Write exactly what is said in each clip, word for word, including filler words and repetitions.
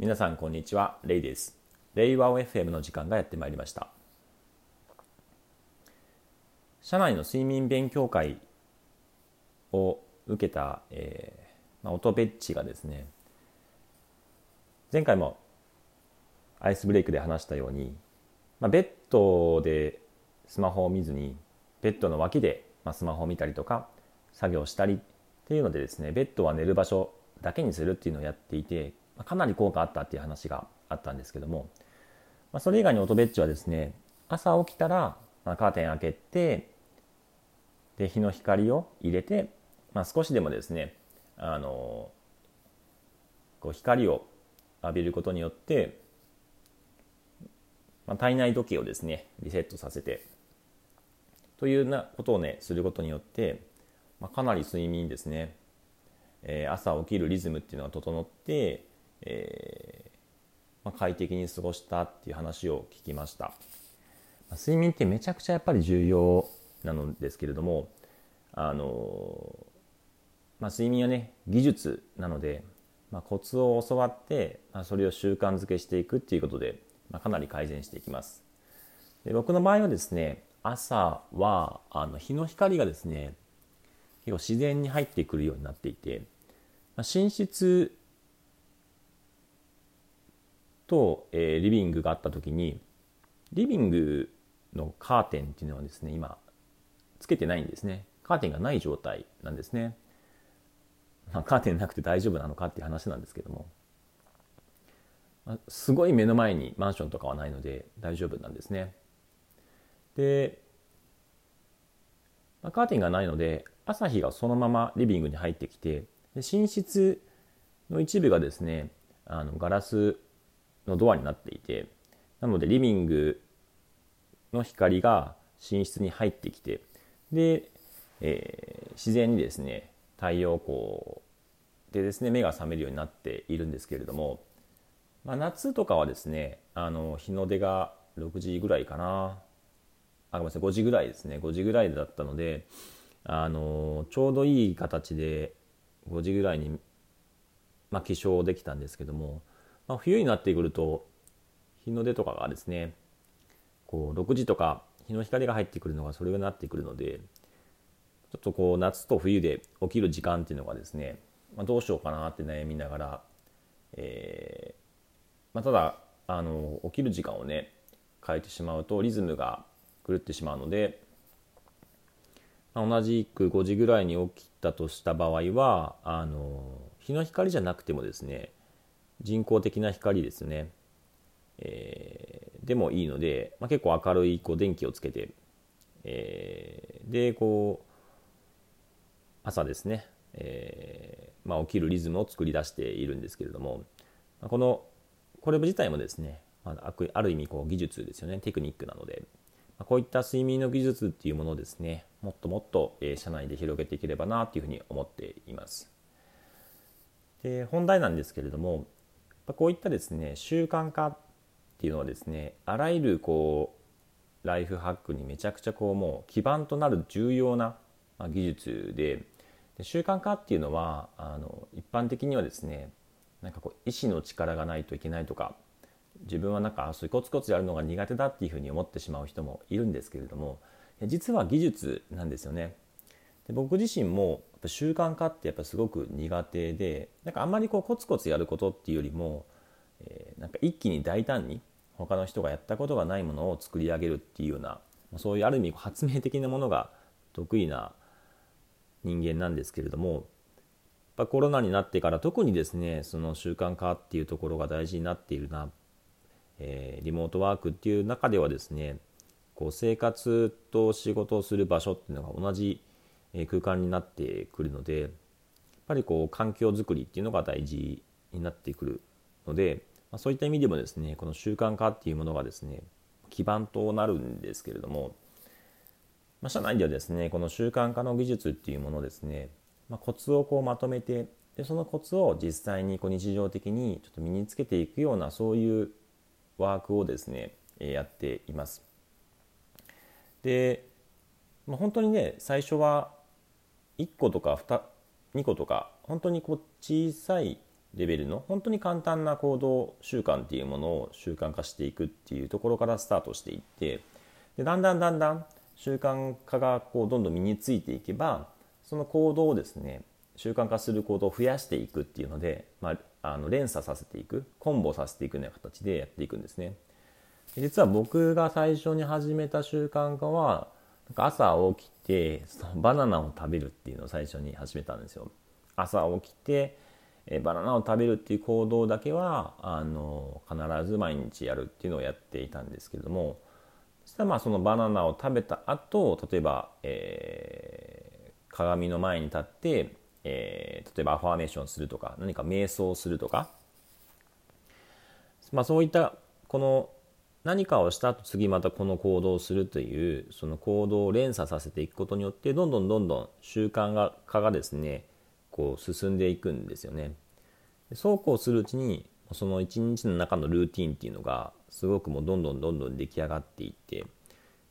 皆さんこんにちは、レイです。レイワオ エフエム の時間がやってまいりました。社内の睡眠勉強会を受けた、えーまあ、オトベッチがですね、前回もアイスブレイクで話したように、まあ、ベッドでスマホを見ずにベッドの脇で、まあ、スマホを見たりとか作業したりっていうのでですね、ベッドは寝る場所だけにするっていうのをやっていて、かなり効果あったっていう話があったんですけども、まあ、それ以外にオトベッチはですね、朝起きたらカーテン開けて、で日の光を入れて、まあ、少しでもですね、あのこう光を浴びることによって、まあ、体内時計をですねリセットさせてというようなことをねすることによって、まあ、かなり睡眠ですね、えー、朝起きるリズムっていうのが整って、えーまあ、快適に過ごしたっていう話を聞きました。まあ、睡眠ってめちゃくちゃやっぱり重要なのですけれども、あのーまあ、睡眠はね技術なので、まあ、コツを教わって、まあ、それを習慣づけしていくっていうことで、まあ、かなり改善していきます。で僕の場合はですね、朝はあの日の光がですね結構自然に入ってくるようになっていて、まあ、寝室と、えー、リビングがあった時に、リビングのカーテンっていうのはですね今つけてないんですね。カーテンがない状態なんですね。まあ、カーテンなくて大丈夫なのかっていう話なんですけども、まあ、すごい目の前にマンションとかはないので大丈夫なんですね。で、まあ、カーテンがないので朝日がそのままリビングに入ってきて、で寝室の一部がですねあのガラスのドアになっていて、なのでリビングの光が寝室に入ってきて、で、えー、自然にですね太陽光でですね目が覚めるようになっているんですけれども、まあ、夏とかはですねあの日の出がろくじぐらいかなあごめんなさいごじぐらいですねごじぐらいだったので、あのちょうどいい形でごじぐらいに、まあ、起床できたんですけども、まあ、冬になってくると日の出とかがですねこうろくじとか日の光が入ってくるのがそれになってくるので、ちょっとこう夏と冬で起きる時間っていうのがですね、まあ、どうしようかなって悩みながら、えーまあ、ただあの起きる時間をね変えてしまうとリズムが狂ってしまうので、まあ、同じくごじぐらいに起きたとした場合はあの日の光じゃなくてもですね人工的な光ですね、えー、でもいいので、まあ、結構明るいこう電気をつけて、えー、でこう朝ですね、えーまあ、起きるリズムを作り出しているんですけれども、このこれ自体もですね、まあ、ある意味こう技術ですよね、テクニックなので、まあ、こういった睡眠の技術っていうものをですねもっともっと社内で広げていければなというふうに思っています。で本題なんですけれども、こういったですね習慣化っていうのはですねあらゆるこうライフハックにめちゃくちゃこうもう基盤となる重要な技術で、習慣化っていうのはあの一般的にはですねなんかこう意志の力がないといけないとか、自分はなんかそういうコツコツやるのが苦手だっていうふうに思ってしまう人もいるんですけれども、実は技術なんですよね。で僕自身もやっぱ習慣化ってやっぱすごく苦手で、なんかあんまりこうコツコツやることっていうよりも、えー、なんか一気に大胆に他の人がやったことがないものを作り上げるっていうような、そういうある意味発明的なものが得意な人間なんですけれども、やっぱコロナになってから特にですねその習慣化っていうところが大事になっているな、えー、リモートワークっていう中ではですねこう生活と仕事をする場所っていうのが同じ空間になってくるので、やっぱりこう環境づくりっていうのが大事になってくるので、まあ、そういった意味でもですねこの習慣化っていうものがですね基盤となるんですけれども、まあ、社内ではですねこの習慣化の技術っていうものですね、まあ、コツをこうまとめて、でそのコツを実際にこう日常的にちょっと身につけていくような、そういうワークをですねやっています。で、まあ、本当にね最初はいっことか に, にことか本当にこう小さいレベルの本当に簡単な行動習慣っていうものを習慣化していくっていうところからスタートしていって、でだんだんだんだん習慣化がこうどんどん身についていけば、その行動をですね、習慣化する行動を増やしていくっていうので、まあ、あの連鎖させていく、コンボさせていくような形でやっていくんですね。で実は僕が最初に始めた習慣化は、なんか朝起きてそのバナナを食べるっていうのを最初に始めたんですよ。朝起きてえバナナを食べるっていう行動だけはあの必ず毎日やるっていうのをやっていたんですけども、そしたらまあそのバナナを食べた後、例えば、えー、鏡の前に立って、えー、例えばアファーメーションするとか、何か瞑想するとか、まあ、そういったこの何かをした後次またこの行動をするという、その行動を連鎖させていくことによって、どんどんどんどん習慣化がですねこう進んでいくんですよね。そうこうするうちに、その一日の中のルーティンっていうのがすごくもうどんどんどんどん出来上がっていって、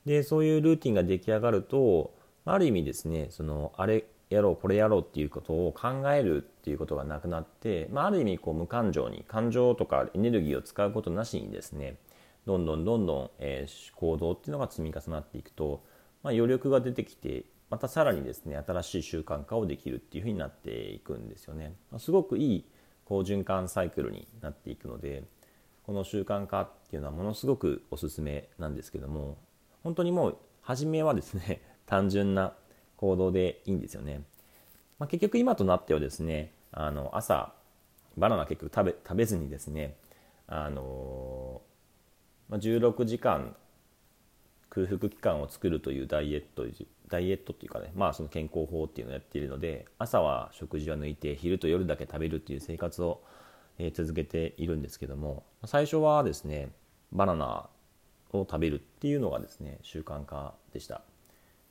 でそういうルーティンが出来上がると、ある意味ですね、そのあれやろうこれやろうっていうことを考えるっていうことがなくなって、まあ、ある意味こう無感情に、感情とかエネルギーを使うことなしにですね、どんどんどんどん、えー、行動っていうのが積み重なっていくと、まあ、余力が出てきて、またさらにですね新しい習慣化をできるっていうふうになっていくんですよね。すごくいいこう循環サイクルになっていくので、この習慣化っていうのはものすごくおすすめなんですけども、本当にもう初めはですね単純な行動でいいんですよね。まあ、結局今となってはですね、あの朝バナナ結局食べ、食べずにですね、あのじゅうろくじかん空腹期間を作るというダイエットダイエットっていうかね、まあその健康法っていうのをやっているので、朝は食事は抜いて昼と夜だけ食べるっていう生活を続けているんですけども、最初はですねバナナを食べるっていうのがですね習慣化でした。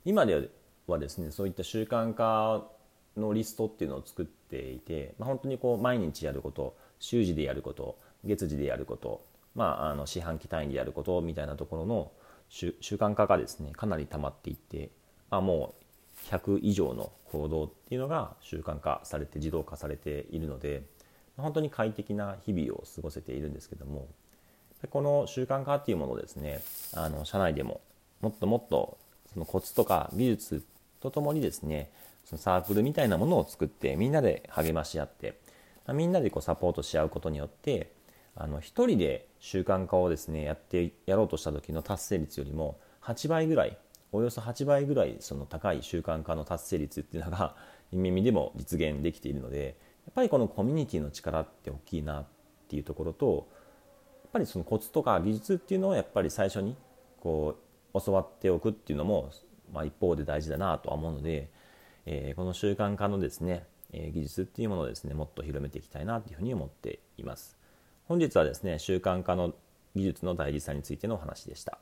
今ではですね、そういった習慣化のリストっていうのを作っていて、まあ、本当にこう毎日やること、週次でやること、月次でやること、まあ、あの四半期単位でやることみたいなところの習慣化がですねかなり溜まっていって、あもうひゃくいじょうの行動っていうのが習慣化されて自動化されているので、本当に快適な日々を過ごせているんですけども、この習慣化っていうものをですね、あの社内でももっともっとそのコツとか技術とともにですね、そのサークルみたいなものを作って、みんなで励まし合って、みんなでこうサポートし合うことによって、あの一人で習慣化をですねやってやろうとした時の達成率よりもはちばいぐらい、およそはちばいぐらいその高い習慣化の達成率っていうのが夢見でも実現できているので、やっぱりこのコミュニティの力って大きいなっていうところと、やっぱりそのコツとか技術っていうのをやっぱり最初にこう教わっておくっていうのも、まあ、一方で大事だなとは思うので、えー、この習慣化のですね、えー、技術っていうものをですねもっと広めていきたいなというふうに思っています。本日はですね、習慣化の技術の大事さについてのお話でした。